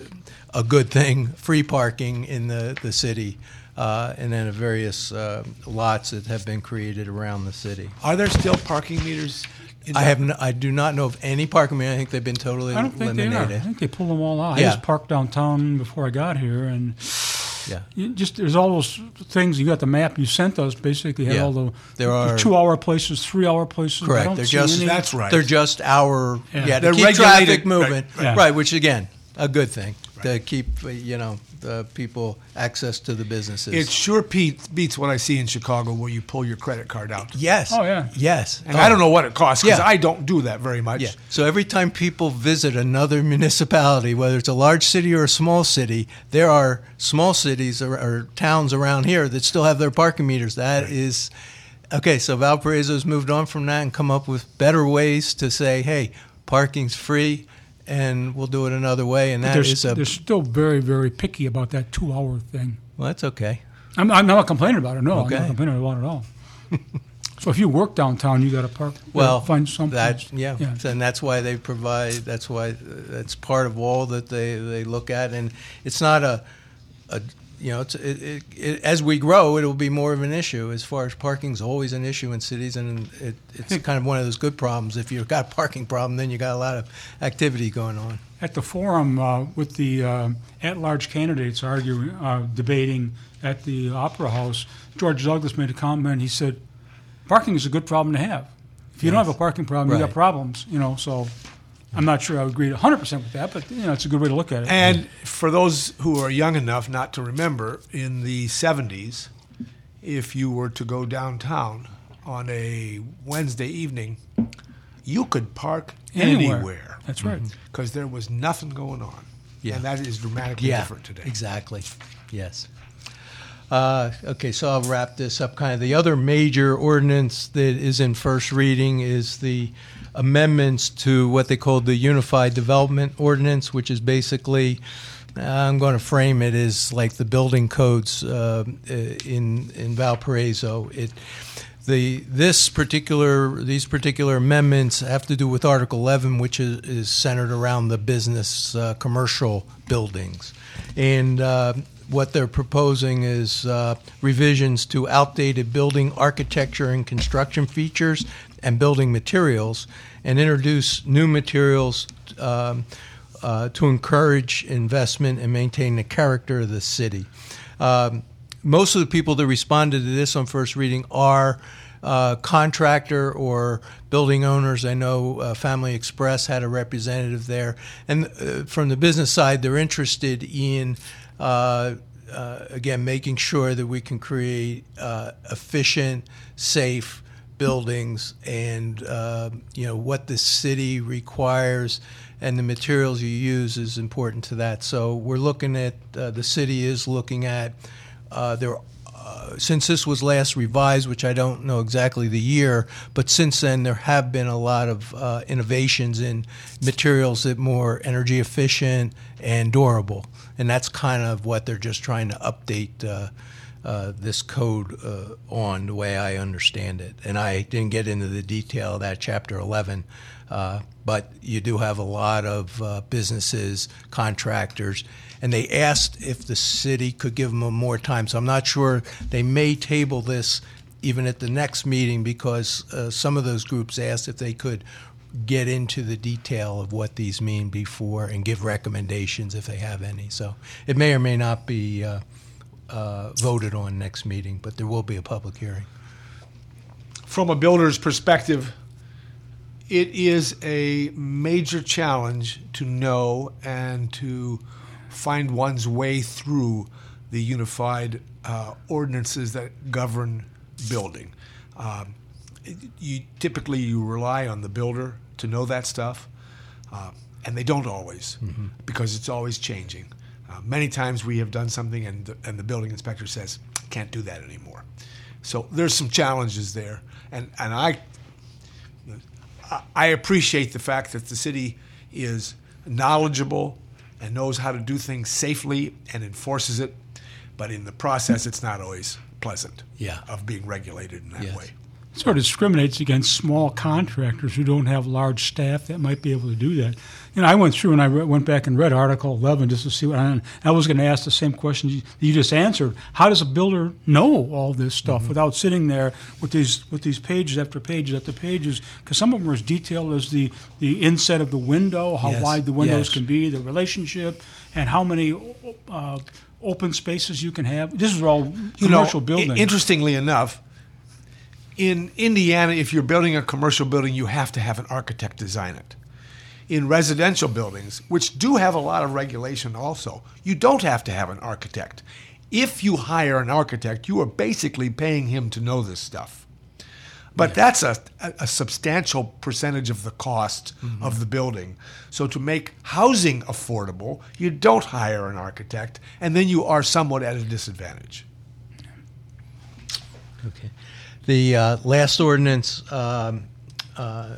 a good thing, free parking in the, the city. Uh, and then various uh, lots that have been created around the city. Are there still parking meters? I have. No, I do not know of any parking meter. I think they've been totally I don't think eliminated. They are. I think they pulled them all out. Yeah. I just parked downtown before I got here, and yeah, you just there's all those things. You got the map you sent us. Basically, had yeah. all the there are the two-hour places, three-hour places. Correct. I don't they're see just any. That's right. They're just our yeah. yeah they're keep traffic movement. Right, right. Yeah. right. Which again, a good thing right. to keep. You know. Uh, people access to the businesses. It sure beats, beats what I see in Chicago where you pull your credit card out. Yes. Oh, yeah. Yes. And oh. I don't know what it costs because yeah. I don't do that very much. Yeah. So every time people visit another municipality, whether it's a large city or a small city, there are small cities or, or towns around here that still have their parking meters. That right. is, okay, so Valparaiso's moved on from that and come up with better ways to say, hey, parking's free. And we'll do it another way, and that is a... They're still very, very picky about that two-hour thing. Well, that's okay. I'm, I'm not complaining about it, no. Okay. I'm not complaining about it at all. So if you work downtown, you got to park, well, find something. That, yeah. yeah, and that's why they provide... That's why that's part of all that they, they look at, and it's not a... a you know, it's, it, it, it, as we grow, it'll be more of an issue as far as parking's always an issue in cities, and it, it's kind of one of those good problems. If you've got a parking problem, then you got a lot of activity going on. At the forum uh, with the uh, at-large candidates arguing, uh, debating at the Opera House, George Douglas made a comment. He said, parking is a good problem to have. If you yes. don't have a parking problem, right. you got problems, you know, so... I'm not sure I would agree one hundred percent with that, but you know, it's a good way to look at it. And for those who are young enough not to remember, in the seventies, if you were to go downtown on a Wednesday evening, you could park anywhere. anywhere. That's right. Because mm-hmm. there was nothing going on. Yeah. And that is dramatically yeah, different today. Exactly. Yes. Uh, okay, so I'll wrap this up. Kind of the other major ordinance that is in first reading is the amendments to what they call the Unified Development Ordinance, which is basically, I'm going to frame it as like the building codes uh, in in Valparaiso. It the this particular these particular amendments have to do with Article eleven, which is, is centered around the business uh, commercial buildings, and. Uh, What they're proposing is uh, revisions to outdated building architecture and construction features and building materials, and introduce new materials um, uh, to encourage investment and maintain the character of the city. Um, most of the people that responded to this on first reading are Uh, contractor or building owners. I know uh, Family Express had a representative there. And uh, from the business side, they're interested in, uh, uh, again, making sure that we can create uh, efficient, safe buildings and, uh, you know, what the city requires and the materials you use is important to that. So we're looking at, uh, the city is looking at, uh, there are uh, since this was last revised, which I don't know exactly the year, but since then there have been a lot of uh, innovations in materials that are more energy efficient and durable. And that's kind of what they're just trying to update uh, uh, this code uh, on, the way I understand it. And I didn't get into the detail of that Chapter eleven, uh, but you do have a lot of uh, businesses, contractors, and they asked if the city could give them more time. So I'm not sure, they may table this even at the next meeting, because uh, some of those groups asked if they could get into the detail of what these mean before and give recommendations if they have any. So it may or may not be uh, uh, voted on next meeting, but there will be a public hearing. From a builder's perspective, it is a major challenge to know and to find one's way through the unified uh, ordinances that govern building. Um, you typically you rely on the builder to know that stuff, uh, and they don't always, mm-hmm. because it's always changing. Uh, many times we have done something and the, and the building inspector says, can't do that anymore. So there's some challenges there, and and I I appreciate the fact that the city is knowledgeable and knows how to do things safely and enforces it, but in the process it's not always pleasant yeah. of being regulated in that yes. way. It sort of discriminates against small contractors who don't have large staff that might be able to do that. You know, I went through and I re- went back and read Article eleven just to see what I, I was going to ask the same question you, you just answered. How does a builder know all this stuff mm-hmm. without sitting there with these with these pages after pages after pages? Because some of them are as detailed as the, the inset of the window, how yes. wide the windows yes. can be, the relationship, and how many uh, open spaces you can have. This is all you commercial know, building. I- interestingly enough, in Indiana, if you're building a commercial building, you have to have an architect design it. In residential buildings, which do have a lot of regulation also, you don't have to have an architect. If you hire an architect, you are basically paying him to know this stuff. But yeah. that's a, a, a substantial percentage of the cost mm-hmm. of the building. So to make housing affordable, you don't hire an architect, and then you are somewhat at a disadvantage. Okay. The uh, last ordinance um, uh,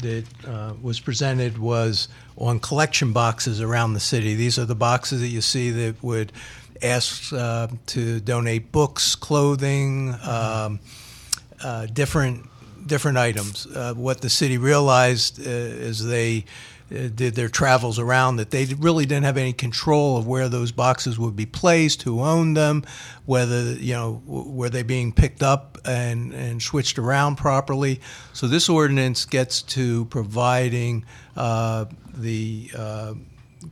that uh, was presented was on collection boxes around the city. These are the boxes that you see that would ask uh, to donate books, clothing, um, uh, different different items. Uh, what the city realized uh, as they uh, did their travels around, that they really didn't have any control of where those boxes would be placed, who owned them, whether, you know, w- were they being picked up and, and switched around properly. So this ordinance gets to providing uh, the uh,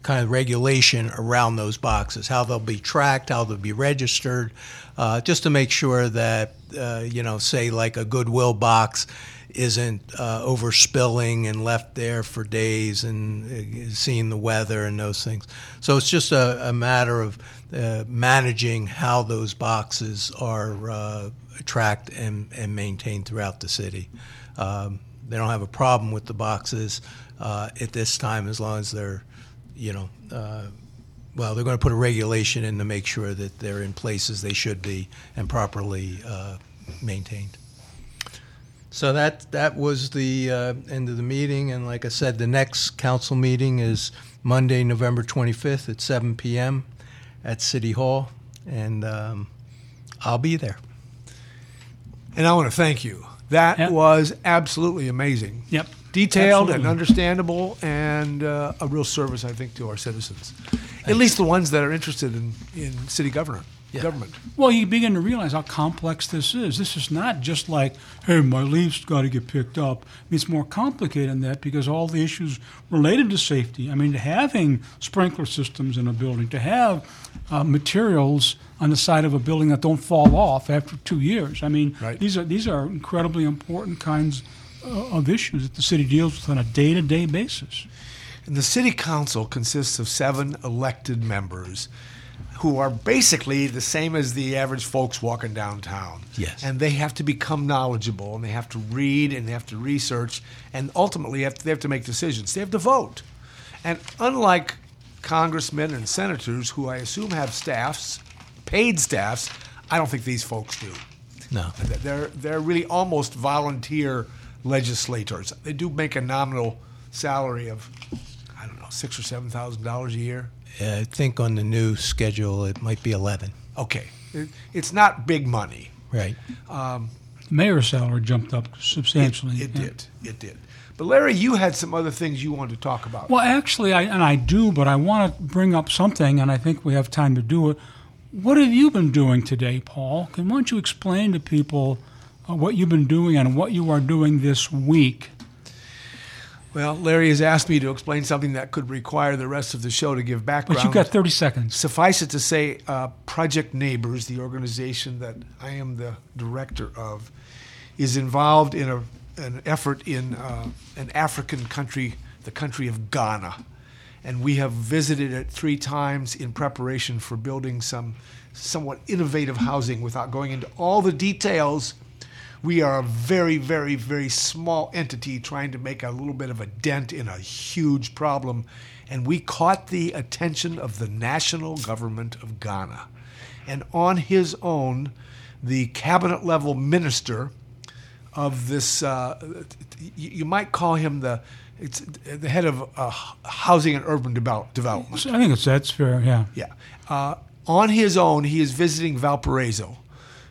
kind of regulation around those boxes, how they'll be tracked, how they'll be registered, uh, just to make sure that, uh, you know, say like a Goodwill box isn't uh, overspilling and left there for days and uh, seeing the weather and those things. So it's just a, a matter of uh, managing how those boxes are uh, tracked and, and maintained throughout the city. Um, they don't have a problem with the boxes uh, at this time, as long as they're, you know, uh, well, they're going to put a regulation in to make sure that they're in places they should be and properly uh, maintained. So that that was the uh, end of the meeting, and like I said, the next council meeting is Monday, November twenty-fifth at seven p.m. at City Hall, and um, I'll be there. And I want to thank you. That yep. was absolutely amazing. Yep. Detailed absolutely. And understandable, and uh, a real service, I think, to our citizens, Thanks. At least the ones that are interested in, in city government. Yeah. Government. Well, you begin to realize how complex this is. This is not just like, hey, my leaves got to get picked up. I mean, it's more complicated than that, because all the issues related to safety. I mean, having sprinkler systems in a building, to have uh, materials on the side of a building that don't fall off after two years. I mean, right. these are these are incredibly important kinds uh, of issues that the city deals with on a day-to-day basis. And the city council consists of seven elected members, who are basically the same as the average folks walking downtown. Yes. And they have to become knowledgeable, and they have to read, and they have to research, and ultimately have to, they have to make decisions. They have to vote. And unlike congressmen and senators, who I assume have staffs, paid staffs, I don't think these folks do. No. They're they're really almost volunteer legislators. They do make a nominal salary of, I don't know, six or seven thousand dollars a year. Yeah, I think on the new schedule it might be eleven. Okay, it, it's not big money, right? Um, the mayor's salary jumped up substantially. It, it yeah. did. It did. But Larry, you had some other things you wanted to talk about. Well, actually, I, and I do, but I want to bring up something, and I think we have time to do it. What have you been doing today, Paul? Can, why don't you explain to people uh, what you've been doing and what you are doing this week? Well, Larry has asked me to explain something that could require the rest of the show to give background. But you've got thirty seconds. Suffice it to say, uh, Project Neighbors, the organization that I am the director of, is involved in a, an effort in uh, an African country, the country of Ghana. And we have visited it three times in preparation for building some somewhat innovative housing. Without going into all the details, we are a very, very, very small entity trying to make a little bit of a dent in a huge problem. And we caught the attention of the national government of Ghana. And on his own, the cabinet-level minister of this, uh, you might call him the It's the head of uh, housing and urban develop- development. I think it's that's fair, yeah. Yeah. Uh, on his own, he is visiting Valparaiso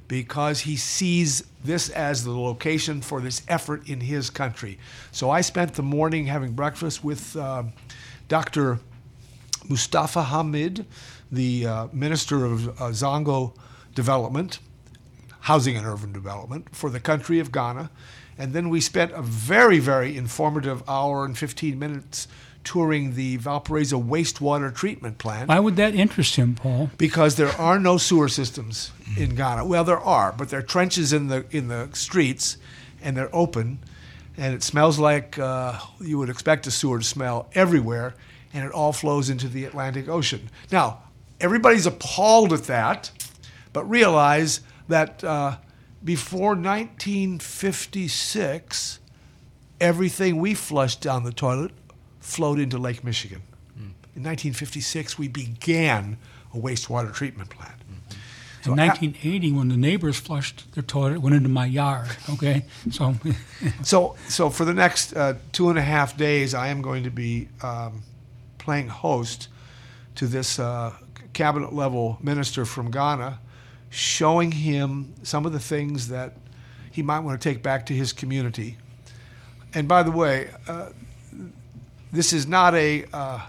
because he sees this as the location for this effort in his country. So I spent the morning having breakfast with uh, Doctor Mustafa Hamid, the uh, minister of uh, Zongo Development, housing and urban development, for the country of Ghana. And then we spent a very, very informative hour and fifteen minutes touring the Valparaiso wastewater treatment plant. Why would that interest him, Paul? Because there are no sewer systems in Ghana. Well, there are, but there are trenches in the in the streets, and they're open, and it smells like uh, you would expect a sewer to smell everywhere, and it all flows into the Atlantic Ocean. Now, everybody's appalled at that, but realize that... Uh, Before nineteen fifty-six, everything we flushed down the toilet flowed into Lake Michigan. Mm. In nineteen fifty-six, we began a wastewater treatment plant. Mm-hmm. So in nineteen eighty, I, when the neighbors flushed their toilet, it went into my yard, okay? So so, so for the next uh, two and a half days, I am going to be um, playing host to this uh, cabinet-level minister from Ghana, showing him some of the things that he might want to take back to his community. And by the way, uh, this is not a uh,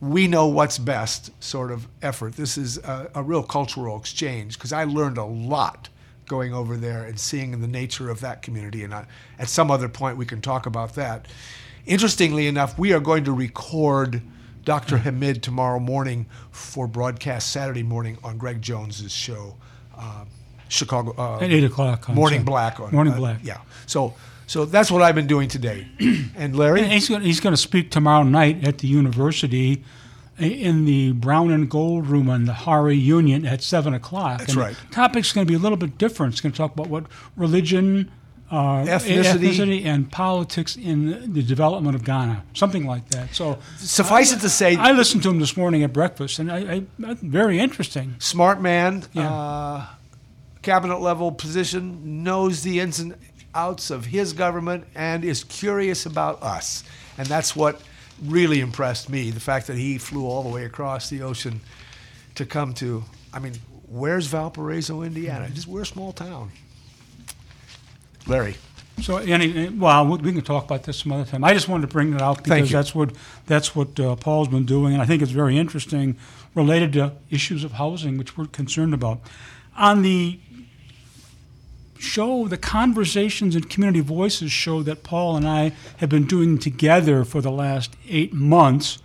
we know what's best sort of effort. This is a, a real cultural exchange, because I learned a lot going over there and seeing the nature of that community. And I, at some other point, we can talk about that. Interestingly enough, we are going to record Doctor Hamid tomorrow morning for broadcast Saturday morning on Greg Jones's show. Uh, Chicago uh, at eight o'clock. On Morning Sunday. Black. On, Morning uh, Black. Yeah. So, so that's what I've been doing today. And Larry, and he's going he's going to speak tomorrow night at the university, in the Brown and Gold Room on the Hari Union at seven o'clock. That's and right. The topic's going to be a little bit different. It's going to talk about what religion, uh, ethnicity. ethnicity, and politics in the development of Ghana, something like that. So, suffice I, it to say, I listened to him this morning at breakfast, and I, I very interesting. Smart man. Yeah. Uh, Cabinet level position, knows the ins and outs of his government, and is curious about us. And that's what really impressed me, the fact that he flew all the way across the ocean to come to, I mean, where's Valparaiso, Indiana? Just, we're a small town. Larry. So, any, well, we can talk about this some other time. I just wanted to bring it out because that's what that's what uh, Paul's been doing, and I think it's very interesting related to issues of housing, which we're concerned about. On the show, the Conversations and Community Voices show that Paul and I have been doing together for the last eight months.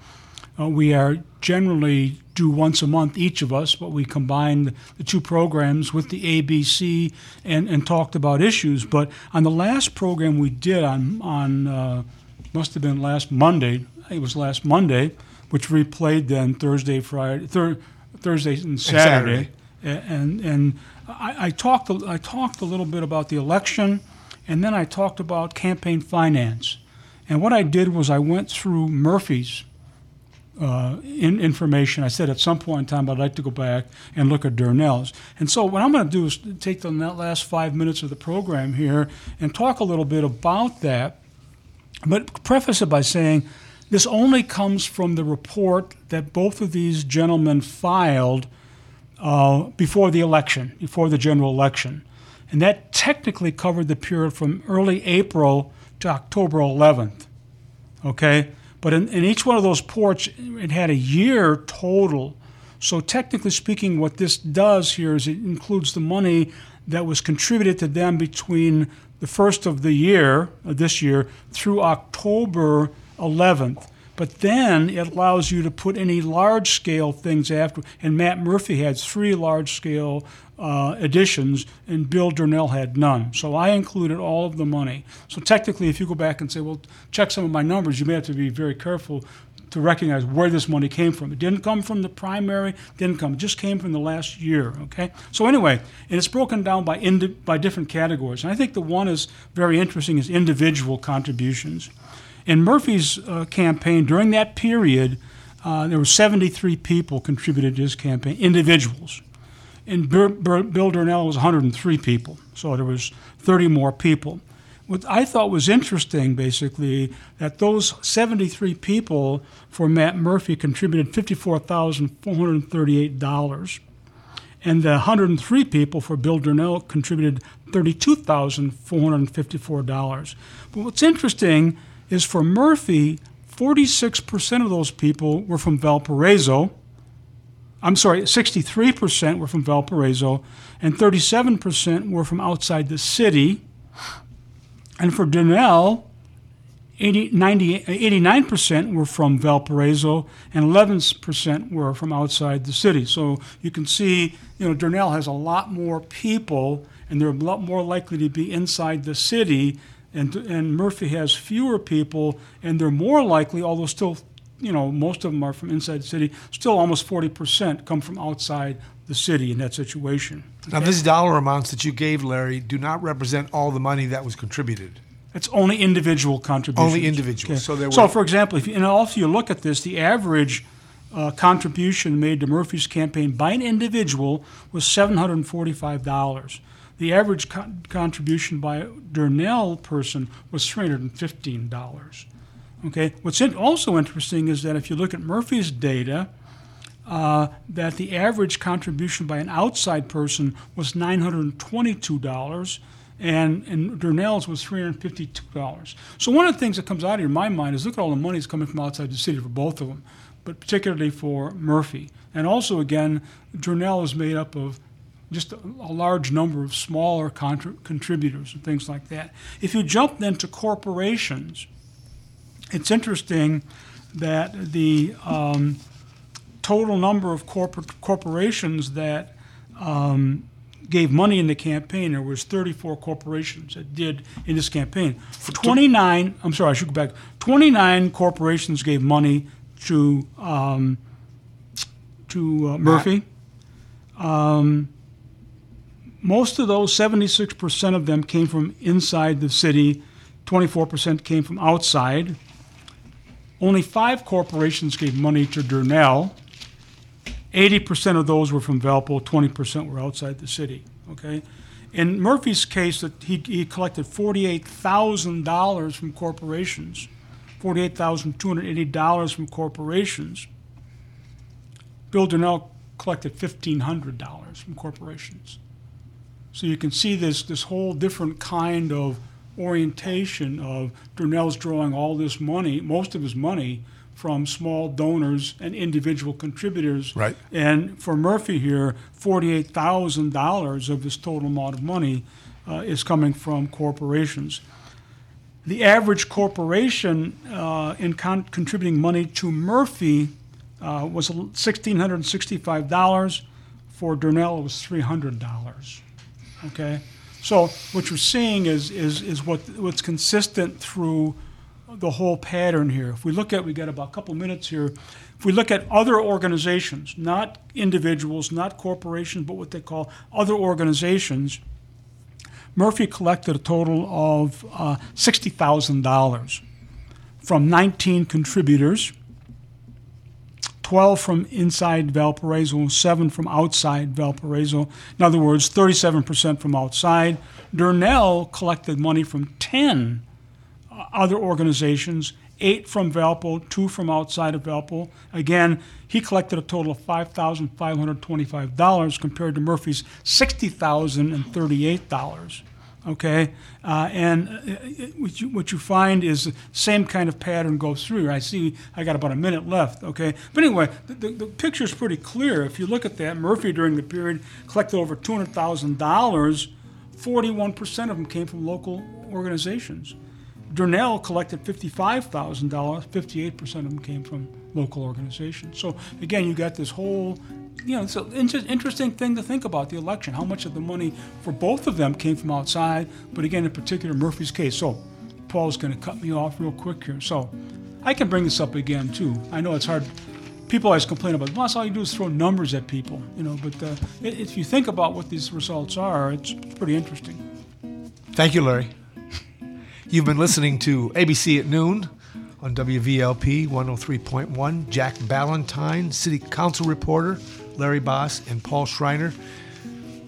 Uh, we are generally do once a month, each of us, but we combined the two programs with the A B C and, and talked about issues. But on the last program we did on, on uh, must have been last Monday, it was last Monday, which replayed then Thursday, Friday, thir- Thursday and Saturday. And Saturday. And and I, I talked I talked a little bit about the election, and then I talked about campaign finance. And what I did was I went through Murphy's uh, in, information. I said at some point in time I'd like to go back and look at Durnell's. And so what I'm going to do is take the last five minutes of the program here and talk a little bit about that, but preface it by saying this only comes from the report that both of these gentlemen filed uh, before the election, before the general election. And that technically covered the period from early April to October eleventh, okay? But in, in each one of those ports, it had a year total. So technically speaking, what this does here is it includes the money that was contributed to them between the first of the year, of this year, through October eleventh. But then it allows you to put any large-scale things after. And Matt Murphy had three large-scale uh, additions, and Bill Durnell had none. So I included all of the money. So technically, if you go back and say, well, check some of my numbers, you may have to be very careful to recognize where this money came from. It didn't come from the primary, didn't come, it just came from the last year, okay? So anyway, and it's broken down by indi- by different categories. And I think the one is very interesting is individual contributions. In Murphy's uh, campaign, during that period, uh, there were seventy-three people contributed to his campaign, individuals. And Bur- Bur- Bill Durnell was one hundred three people, so there was thirty more people. What I thought was interesting, basically, that those seventy-three people for Matt Murphy contributed fifty-four thousand four hundred thirty-eight dollars. And the one hundred three people for Bill Durnell contributed thirty-two thousand four hundred fifty-four dollars. But what's interesting is for Murphy, forty-six percent of those people were from Valparaiso. I'm sorry, sixty-three percent were from Valparaiso, and thirty-seven percent were from outside the city. And for Durnell, eighty, ninety, eighty-nine percent were from Valparaiso, and eleven percent were from outside the city. So you can see, you know, Durnell has a lot more people, and they're a lot more likely to be inside the city. And, and Murphy has fewer people, and they're more likely, although still, you know, most of them are from inside the city, still almost forty percent come from outside the city in that situation. Now, okay? These dollar amounts that you gave, Larry, do not represent all the money that was contributed. It's only individual contributions. Only individuals. Okay. So, there were- so, for example, if you, and also you look at this, the average uh, contribution made to Murphy's campaign by an individual was seven hundred forty-five dollars. The average con- contribution by a Durnell person was three hundred fifteen dollars. Okay. What's in- also interesting is that if you look at Murphy's data, uh, that the average contribution by an outside person was nine hundred twenty-two dollars, and, and Durnell's was three hundred fifty-two dollars. So one of the things that comes out of my mind is look at all the money that's coming from outside the city for both of them, but particularly for Murphy. And also, again, Durnell is made up of just a, a large number of smaller contrib- contributors and things like that. If you jump then to corporations, it's interesting that the um, total number of corporate corporations that um, gave money in the campaign, there was thirty-four corporations that did in this campaign. twenty-nine, I'm sorry, I should go back, twenty-nine corporations gave money to, um, to uh, Murphy. Um, Most of those, seventy-six percent of them came from inside the city, twenty-four percent came from outside. Only five corporations gave money to Durnell. eighty percent of those were from Valpo, twenty percent were outside the city, okay? In Murphy's case, that he, he collected forty-eight thousand dollars from corporations, forty-eight thousand two hundred eighty dollars from corporations. Bill Durnell collected fifteen hundred dollars from corporations. So you can see this this whole different kind of orientation of Durnell's drawing all this money, most of his money, from small donors and individual contributors. Right. And for Murphy here, forty-eight thousand dollars of his total amount of money uh, is coming from corporations. The average corporation uh, in con- contributing money to Murphy uh, was one thousand six hundred sixty-five dollars. For Durnell, it was three hundred dollars. Okay, so what you're seeing is is is what what's consistent through the whole pattern here. If we look at, we got about a couple minutes here. If we look at other organizations, not individuals, not corporations, but what they call other organizations, Murphy collected a total of uh, sixty thousand dollars from nineteen contributors. twelve from inside Valparaiso and seven from outside Valparaiso. In other words, thirty-seven percent from outside. Durnell collected money from ten other organizations, eight from Valpo, two from outside of Valpo. Again, he collected a total of five thousand five hundred twenty-five dollars compared to Murphy's sixty thousand thirty-eight dollars. Okay, uh, and uh, what, you, what you find is the same kind of pattern goes through. I see I got about a minute left, okay? But anyway, the, the, the picture is pretty clear. If you look at that, Murphy during the period collected over two hundred thousand dollars. forty-one percent of them came from local organizations. Durnell collected fifty-five thousand dollars. fifty-eight percent of them came from local organizations. So, again, you got this whole, you know, it's an interesting thing to think about, the election, how much of the money for both of them came from outside, but, again, in particular, Murphy's case. So Paul's going to cut me off real quick here. So I can bring this up again, too. I know it's hard. People always complain about, well, all you do is throw numbers at people, you know, but uh, if you think about what these results are, it's pretty interesting. Thank you, Larry. You've been listening to A B C at Noon on W V L P one oh three point one. Jack Ballantyne, City Council reporter, Larry Boss, and Paul Schreiner.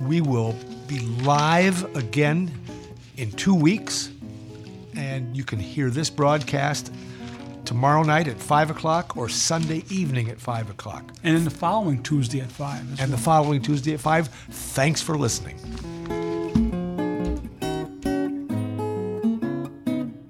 We will be live again in two weeks, and you can hear this broadcast tomorrow night at five o'clock or Sunday evening at five o'clock. And then the following Tuesday at five. And well. the following Tuesday at five. Thanks for listening.